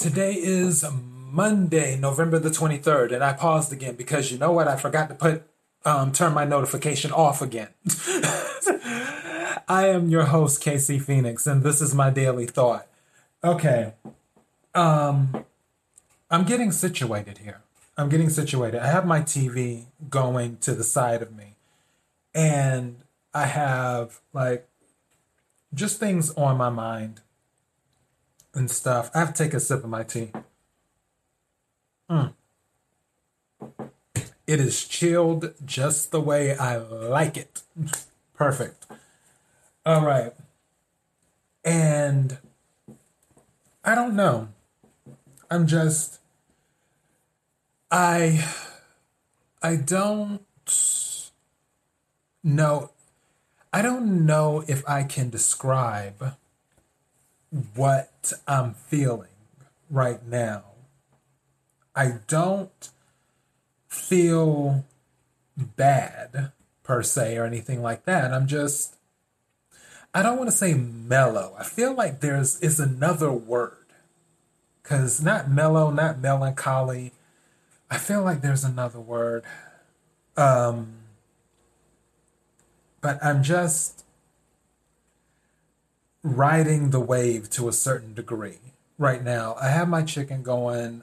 Today is Monday, November the 23rd, and I paused again because you know what? I forgot to turn my notification off again. I am your host, KC Phoenix, and this is my daily thought. Okay. I'm getting situated here. I have my TV going to the side of me, and I have, like, just things on my mind and stuff. I have to take a sip of my tea. It is chilled just the way I like it. Perfect. All right. And I don't know. I don't know if I can describe what I'm feeling right now. I don't feel bad per se or anything like that. I don't want to say mellow. I feel like is another word. 'Cause not mellow, not melancholy. I feel like there's another word. But I'm just riding the wave to a certain degree right now. I have my chicken going.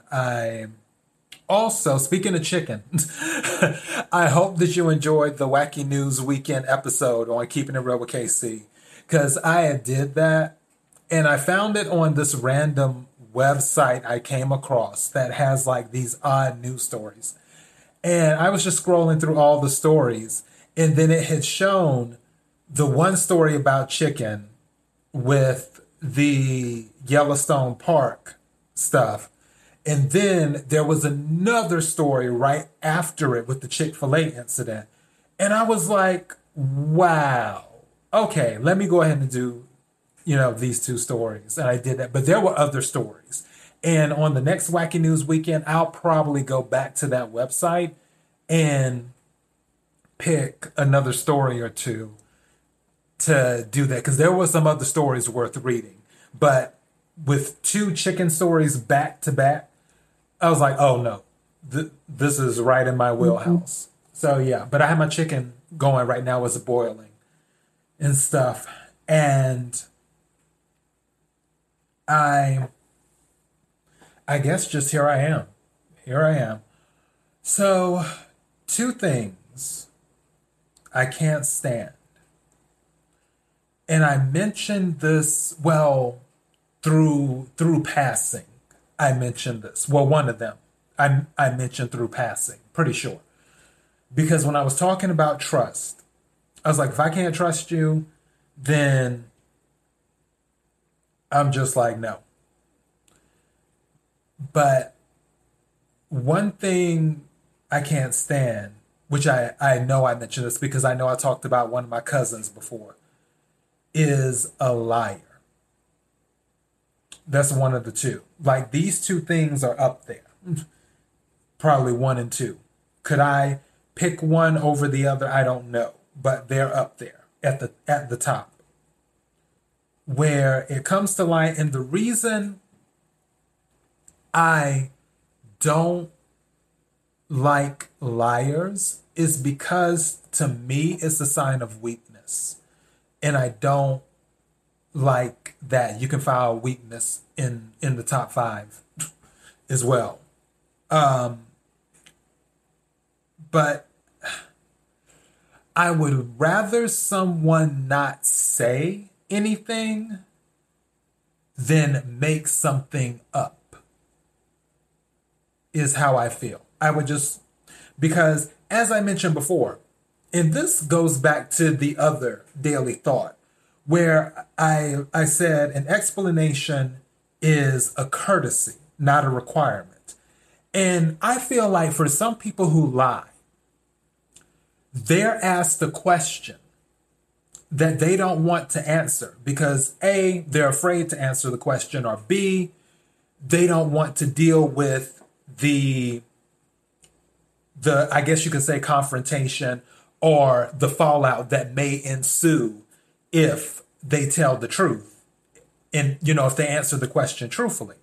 Also, speaking of chicken, I hope that you enjoyed the Wacky News Weekend episode on Keeping It Real with KC. 'Cause I did that and I found it on this random website I came across that has like these odd news stories. And I was just scrolling through all the stories, and then it had shown the one story about chicken with the Yellowstone Park stuff. And then there was another story right after it with the Chick-fil-A incident. And I was like, wow, okay, let me go ahead and do these two stories. And I did that. But there were other stories. And on the next Wacky News Weekend, I'll probably go back to that website and pick another story or two to do that. Because there were some other stories worth reading. But with two chicken stories back to back, I was like, oh, no, this is right in my wheelhouse. Mm-hmm. So, yeah. But I have my chicken going right now as it's boiling and stuff. And I guess just here I am. So, two things I can't stand. And I mentioned this, through passing. I mentioned this. Well, one of them. I mentioned through passing, pretty sure. Because when I was talking about trust, I was like, if I can't trust you, then I'm just like, no. But one thing I can't stand, which I know I mentioned this because I know I talked about one of my cousins before, is a liar. That's one of the two. Like, these two things are up there. Probably one and two. Could I pick one over the other? I don't know. But they're up there at the top. Where it comes to lying, and the reason I don't like liars is because to me it's a sign of weakness, and I don't like that. You can file weakness in the top five as well, but I would rather someone not say anything, then make something up, is how I feel. I would just, because as I mentioned before, and this goes back to the other daily thought, where I said an explanation is a courtesy, not a requirement. And I feel like for some people who lie, they're asked a question that they don't want to answer because A, they're afraid to answer the question, or B, they don't want to deal with the I guess you could say confrontation or the fallout that may ensue if they tell the truth and, if they answer the question truthfully.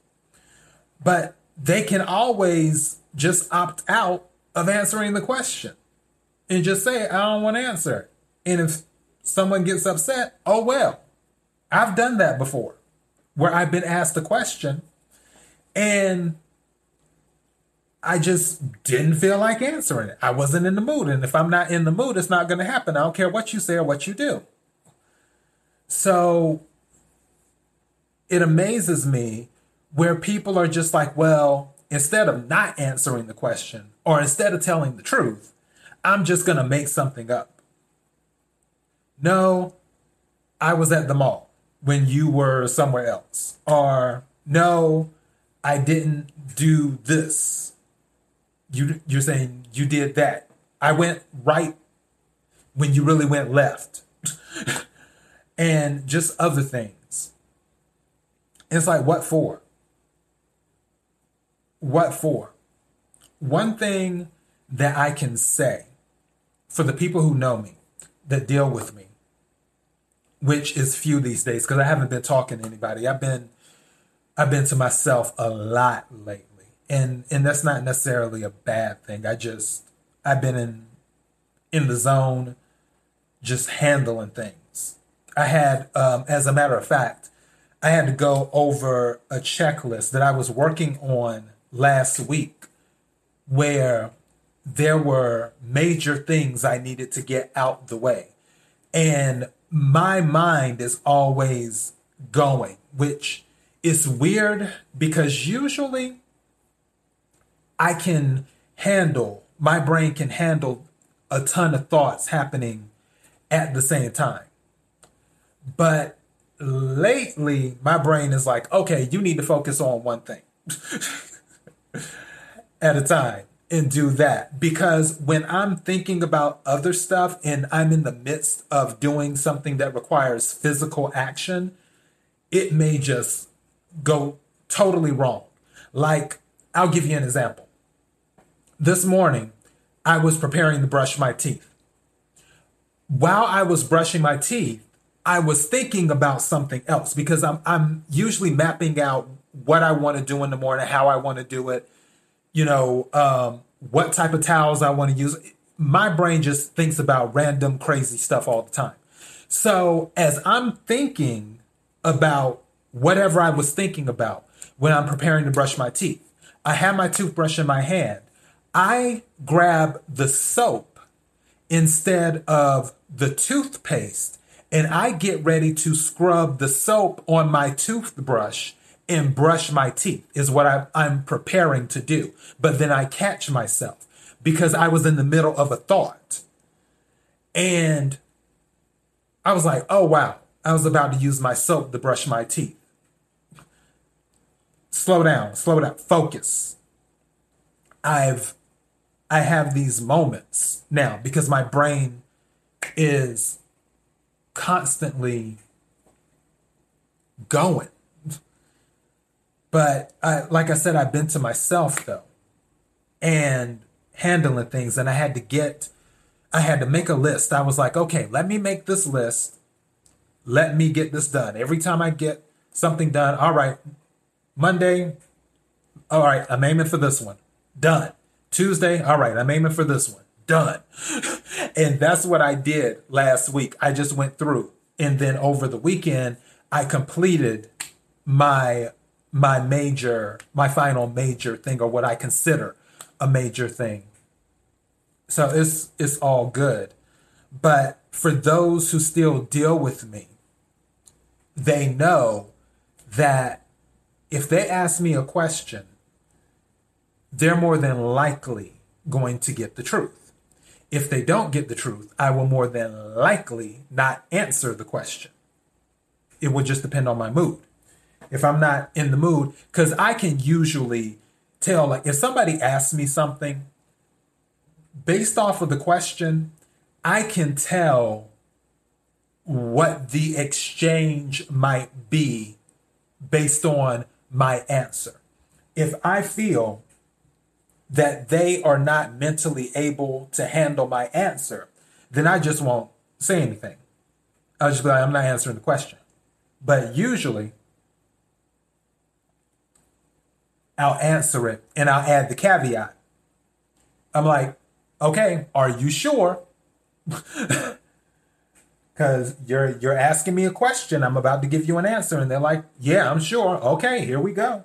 but they can always just opt out of answering the question and just say, I don't want to answer. And if someone gets upset, oh, well, I've done that before where I've been asked a question and I just didn't feel like answering it. I wasn't in the mood. And if I'm not in the mood, it's not going to happen. I don't care what you say or what you do. So it amazes me where people are just like, well, instead of not answering the question or instead of telling the truth, I'm just going to make something up. No, I was at the mall when you were somewhere else. Or no, I didn't do this. You're saying you did that. I went right when you really went left. And just other things. It's like, what for? What for? One thing that I can say for the people who know me, that deal with me, which is few these days because I haven't been talking to anybody. I've been to myself a lot lately. And that's not necessarily a bad thing. I've been in the zone just handling things. I had, as a matter of fact, I had to go over a checklist that I was working on last week where there were major things I needed to get out the way. And my mind is always going, which is weird because usually I can handle, my brain can handle a ton of thoughts happening at the same time. But lately, my brain is like, okay, you need to focus on one thing at a time and do that. Because when I'm thinking about other stuff and I'm in the midst of doing something that requires physical action, it may just go totally wrong. Like, I'll give you an example. This morning, I was preparing to brush my teeth. While I was brushing my teeth, I was thinking about something else because I'm usually mapping out what I want to do in the morning, how I want to do it, what type of towels I want to use. My brain just thinks about random crazy stuff all the time. So as I'm thinking about whatever I was thinking about when I'm preparing to brush my teeth, I had my toothbrush in my hand. I grab the soap instead of the toothpaste, and I get ready to scrub the soap on my toothbrush and brush my teeth is what I'm preparing to do. But then I catch myself because I was in the middle of a thought. And I was like, oh, wow, I was about to use my soap to brush my teeth. Slow down, focus. I have these moments now because my brain is constantly going. But like I said, I've been to myself though and handling things, and I had to make a list. I was like, okay, let me make this list. Let me get this done. Every time I get something done, all right, Monday, all right, I'm aiming for this one. Done. Tuesday, all right, I'm aiming for this one. Done. And that's what I did last week. I just went through. And then over the weekend, I completed my final major thing, or what I consider a major thing. So it's all good. But for those who still deal with me, they know that if they ask me a question, they're more than likely going to get the truth. If they don't get the truth, I will more than likely not answer the question. It would just depend on my mood. If I'm not in the mood, because I can usually tell, like, if somebody asks me something, based off of the question, I can tell what the exchange might be based on my answer. If I feel that they are not mentally able to handle my answer, then I just won't say anything. I'll just be like, I'm not answering the question. But usually, I'll answer it and I'll add the caveat. I'm like, okay, are you sure? Because you're asking me a question. I'm about to give you an answer. And they're like, yeah, I'm sure. Okay, here we go.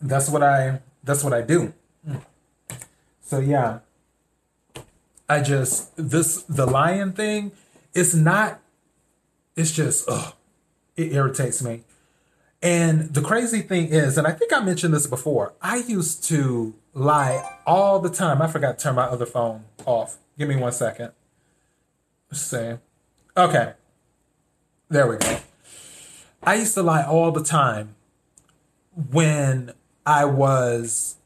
That's what I do. So, yeah, the lion thing, it irritates me. And the crazy thing is, and I think I mentioned this before, I used to lie all the time. I forgot to turn my other phone off. Give me 1 second. Let's see. Okay. There we go. I used to lie all the time when I was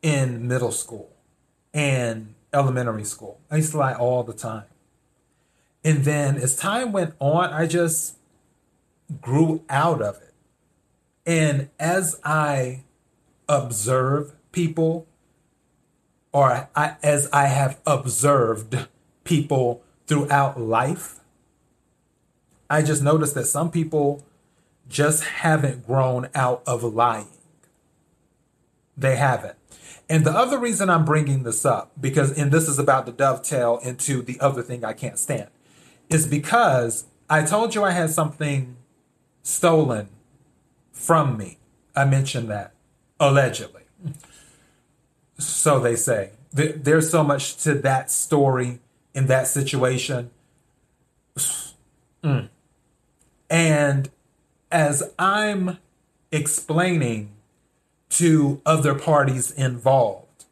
in middle school and elementary school. I used to lie all the time. And then as time went on, I just grew out of it. And as I observe people, or as I have observed people throughout life, I just noticed that some people just haven't grown out of lying. They haven't. And the other reason I'm bringing this up, and this is about to dovetail into the other thing I can't stand, is because I told you I had something stolen from me. I mentioned that allegedly. So they say. There's so much to that story in that situation. And as I'm explaining to other parties involved,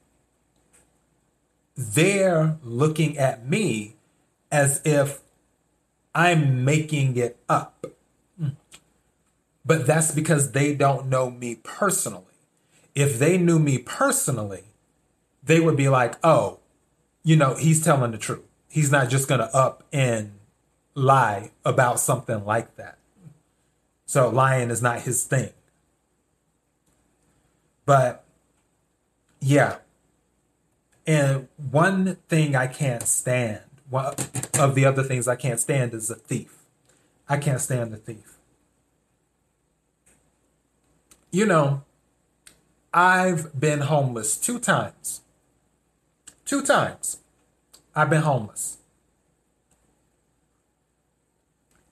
they're looking at me as if I'm making it up. But that's because they don't know me personally. If they knew me personally, they would be like, oh, he's telling the truth. He's not just going to up and lie about something like that. So lying is not his thing. But yeah. And one thing I can't stand, one of the other things I can't stand is a thief. I can't stand the thief. I've been homeless 2 times. 2 times I've been homeless.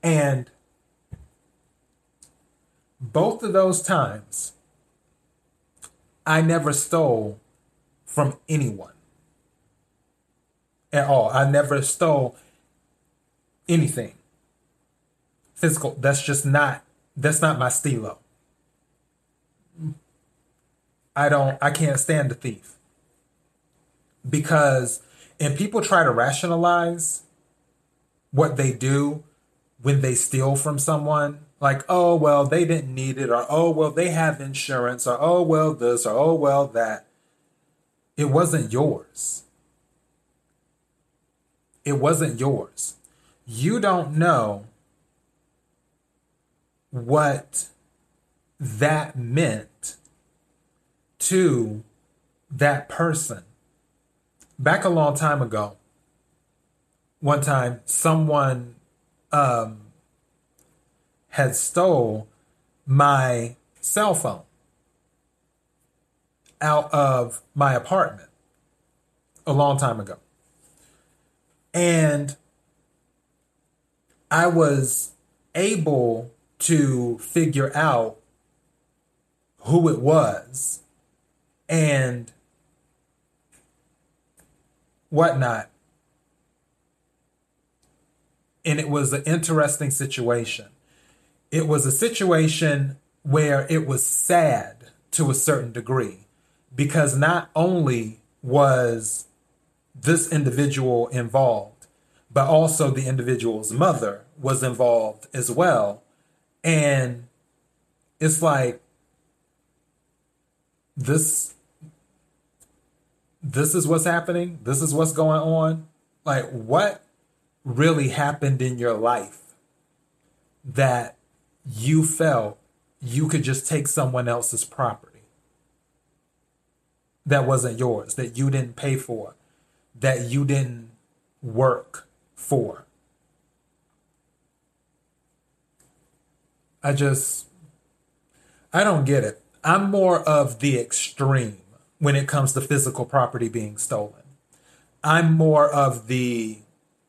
And both of those times, I never stole from anyone at all. I never stole anything physical. That's not my stilo. I can't stand the thief. And people try to rationalize what they do when they steal from someone. Like, oh, well, they didn't need it. Or, oh, well, they have insurance. Or, oh, well, this. Or, oh, well, that. It wasn't yours. It wasn't yours. You don't know what that meant to that person. Back a long time ago, one time someone had stole my cell phone out of my apartment a long time ago. And I was able to figure out who it was and whatnot. And it was an interesting situation. It was a situation where it was sad to a certain degree, because not only was this individual involved, but also the individual's mother was involved as well. And it's like, this is what's happening. This is what's going on. Like, what really happened in your life that you felt you could just take someone else's property that wasn't yours, that you didn't pay for, that you didn't work for? I don't get it. I'm more of the extreme when it comes to physical property being stolen. I'm more of the,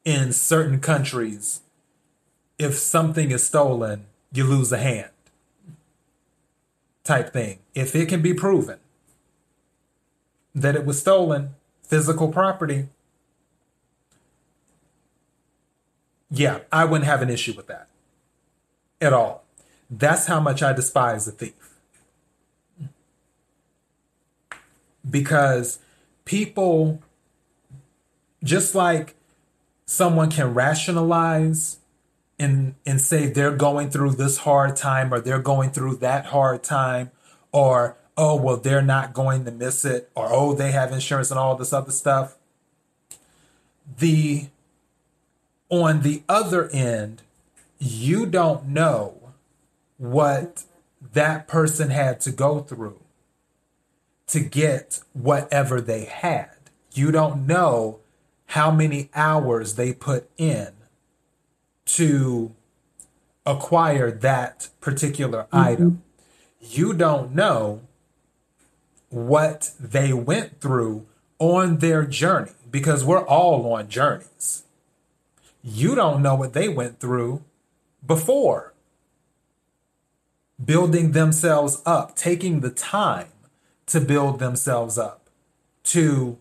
in certain countries, if something is stolen, you lose a hand type thing. If it can be proven that it was stolen, physical property, yeah, I wouldn't have an issue with that at all. That's how much I despise a thief. Because people, just like someone can rationalize and say they're going through this hard time or they're going through that hard time, or, oh, well, they're not going to miss it, or, oh, they have insurance and all this other stuff. On the other end, you don't know what that person had to go through to get whatever they had. You don't know how many hours they put in to acquire that particular item. You don't know what they went through on their journey, because we're all on journeys. You don't know what they went through before building themselves up, taking the time to build themselves up, to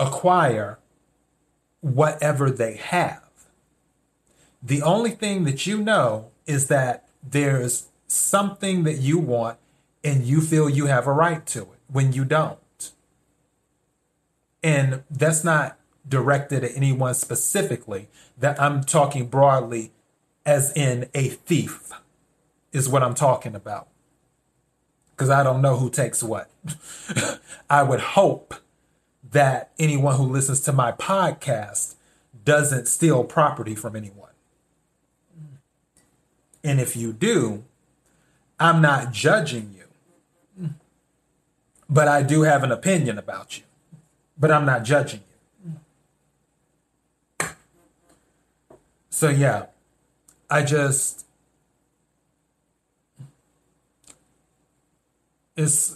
acquire whatever they have. The only thing that you know is that there's something that you want and you feel you have a right to it when you don't. And that's not directed at anyone specifically. That I'm talking broadly, as in a thief is what I'm talking about. Because I don't know who takes what. I would hope that anyone who listens to my podcast doesn't steal property from anyone. And if you do, I'm not judging you, but I do have an opinion about you, but I'm not judging you. So yeah,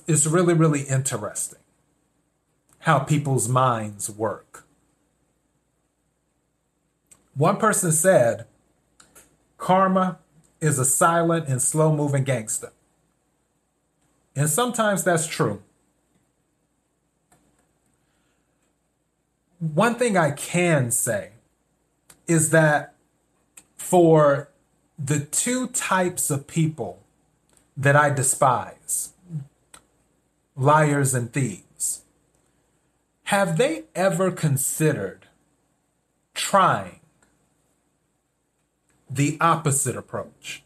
it's really, really interesting how people's minds work. One person said, karma is a silent and slow-moving gangster. And sometimes that's true. One thing I can say is that for the two types of people that I despise, liars and thieves, have they ever considered trying the opposite approach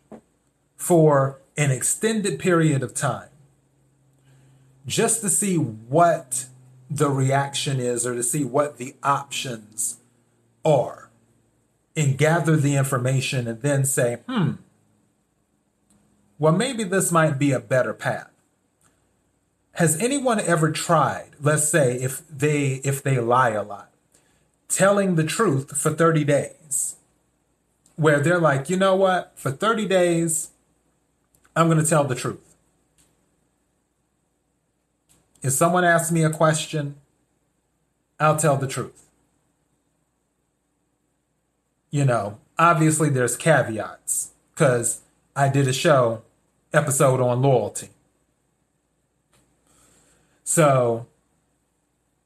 for an extended period of time, just to see what the reaction is, or to see what the options are, and gather the information and then say, well, maybe this might be a better path? Has anyone ever tried, let's say if they lie a lot, telling the truth for 30 days? Where they're like, you know what, for 30 days, I'm going to tell the truth. If someone asks me a question, I'll tell the truth. You know, obviously there's caveats, because I did a show episode on loyalty. So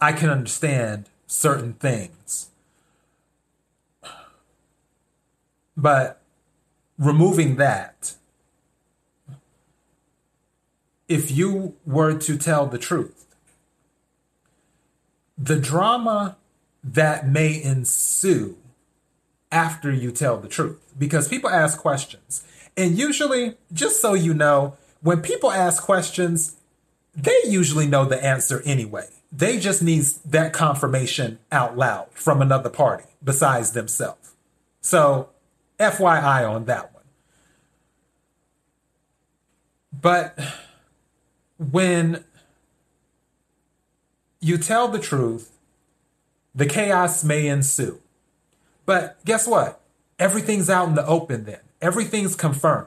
I can understand certain things. But removing that, if you were to tell the truth, the drama that may ensue after you tell the truth, because people ask questions. And usually, just so you know, when people ask questions, they usually know the answer anyway. They just need that confirmation out loud from another party besides themselves. So FYI on that one. But when you tell the truth, the chaos may ensue. But guess what? Everything's out in the open then. Everything's confirmed.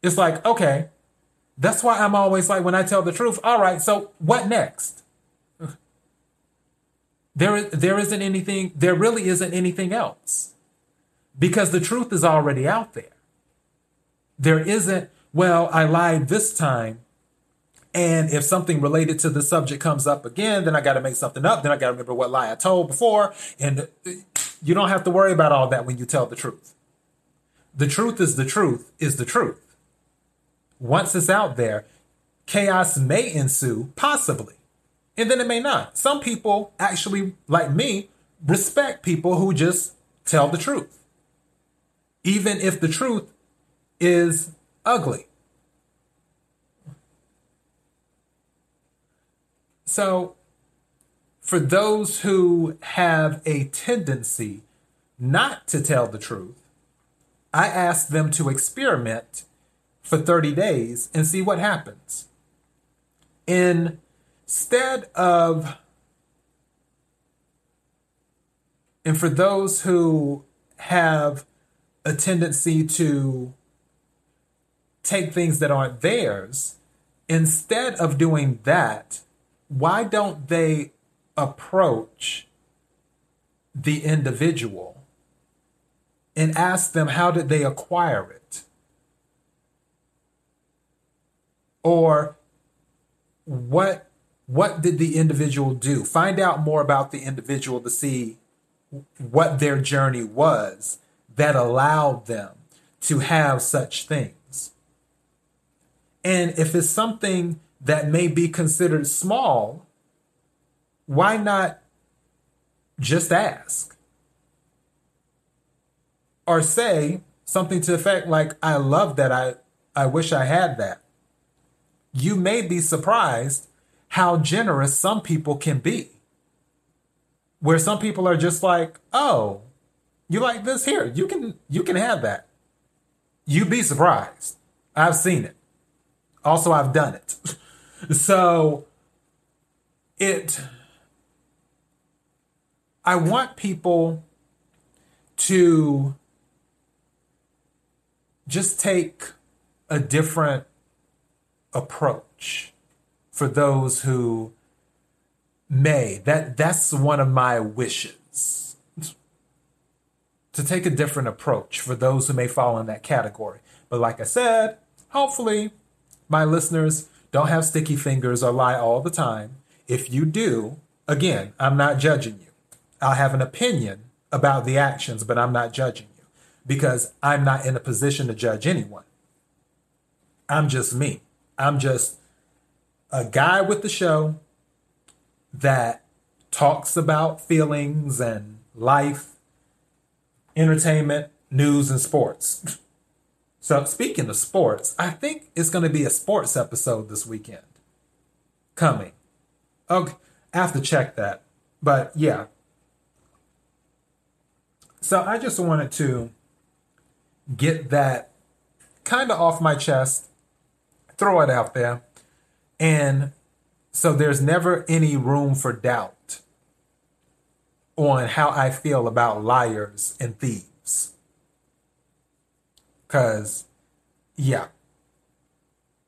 It's like, okay, That's why I'm always like, when I tell the truth, all right, so what next? There really isn't anything else, because the truth is already out there. There isn't, well, I lied this time, and if something related to the subject comes up again, then I got to make something up. Then I got to remember what lie I told before. And you don't have to worry about all that when you tell the truth. The truth is the truth is the truth. Once it's out there, chaos may ensue, possibly. And then it may not. Some people actually, like me, respect people who just tell the truth, even if the truth is ugly. So for those who have a tendency not to tell the truth, I ask them to experiment for 30 days and see what happens. And for those who have a tendency to take things that aren't theirs, instead of doing that, why don't they approach the individual and ask them, how did they acquire it? Or what did the individual do? Find out more about the individual to see what their journey was that allowed them to have such things. And if it's something that may be considered small, why not just ask? Or say something to the effect like, I love that, I wish I had that. You may be surprised how generous some people can be. Where some people are just like, oh, you like this? Here, you can have that. You'd be surprised. I've seen it. Also, I've done it. So I want people to just take a different approach for those who may. That's one of my wishes. To take a different approach for those who may fall in that category. But like I said, hopefully my listeners don't have sticky fingers or lie all the time. If you do, again, I'm not judging you. I'll have an opinion about the actions, but I'm not judging you, because I'm not in a position to judge anyone. I'm just me. I'm just a guy with the show that talks about feelings and life, entertainment, news, and sports. So speaking of sports, I think it's going to be a sports episode this weekend coming. Okay, I have to check that. But yeah. So I just wanted to get that kind of off my chest, throw it out there. And so there's never any room for doubt on how I feel about liars and thieves. Because, yeah,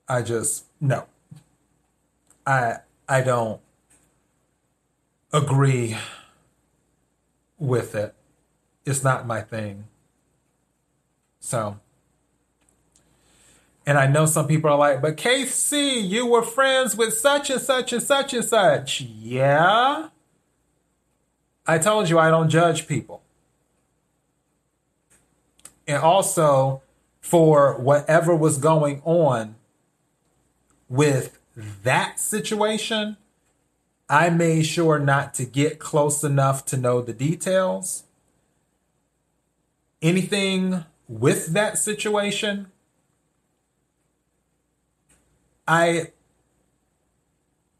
I just, no. I don't agree with it. It's not my thing. So, and I know some people are like, but KC, you were friends with such and such and such and such. Yeah. I told you I don't judge people. And also, for whatever was going on with that situation, I made sure not to get close enough to know the details. Anything with that situation,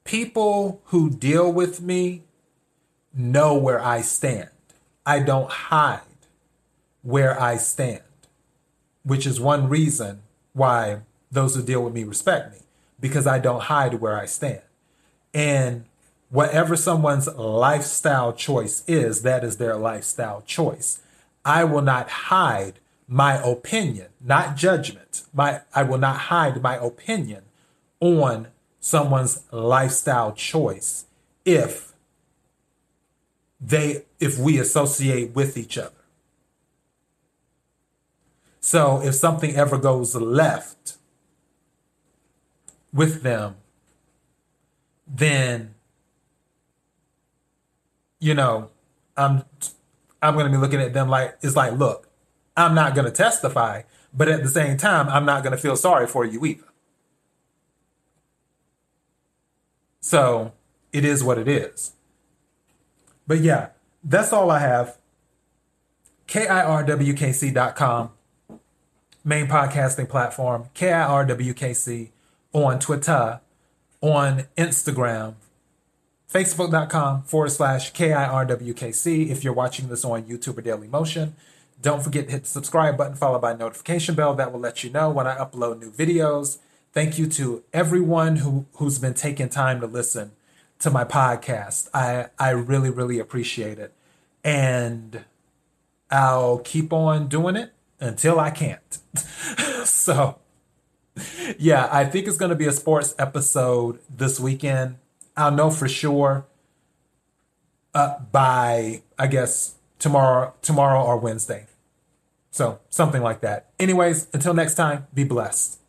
people who deal with me know where I stand. I don't hide where I stand, which is one reason why those who deal with me respect me, because I don't hide where I stand. And whatever someone's lifestyle choice is, that is their lifestyle choice. I will not hide my opinion, not judgment. I will not hide my opinion on someone's lifestyle choice if we associate with each other. So if something ever goes left with them, then, you know, I'm going to be looking at them like, it's like, look, I'm not going to testify, but at the same time, I'm not going to feel sorry for you either. So it is what it is. But yeah, that's all I have. KIRWKC.com, main podcasting platform. KIRWKC on Twitter, on Instagram, Facebook.com/KIRWKC. If you're watching this on YouTube or Daily Motion, don't forget to hit the subscribe button followed by notification bell. That will let you know when I upload new videos. Thank you to everyone who's been taking time to listen to my podcast. I really, really appreciate it. And I'll keep on doing it until I can't. So, yeah, I think it's going to be a sports episode this weekend. I'll know for sure by, I guess, tomorrow or Wednesday. So something like that. Anyways, until next time, be blessed.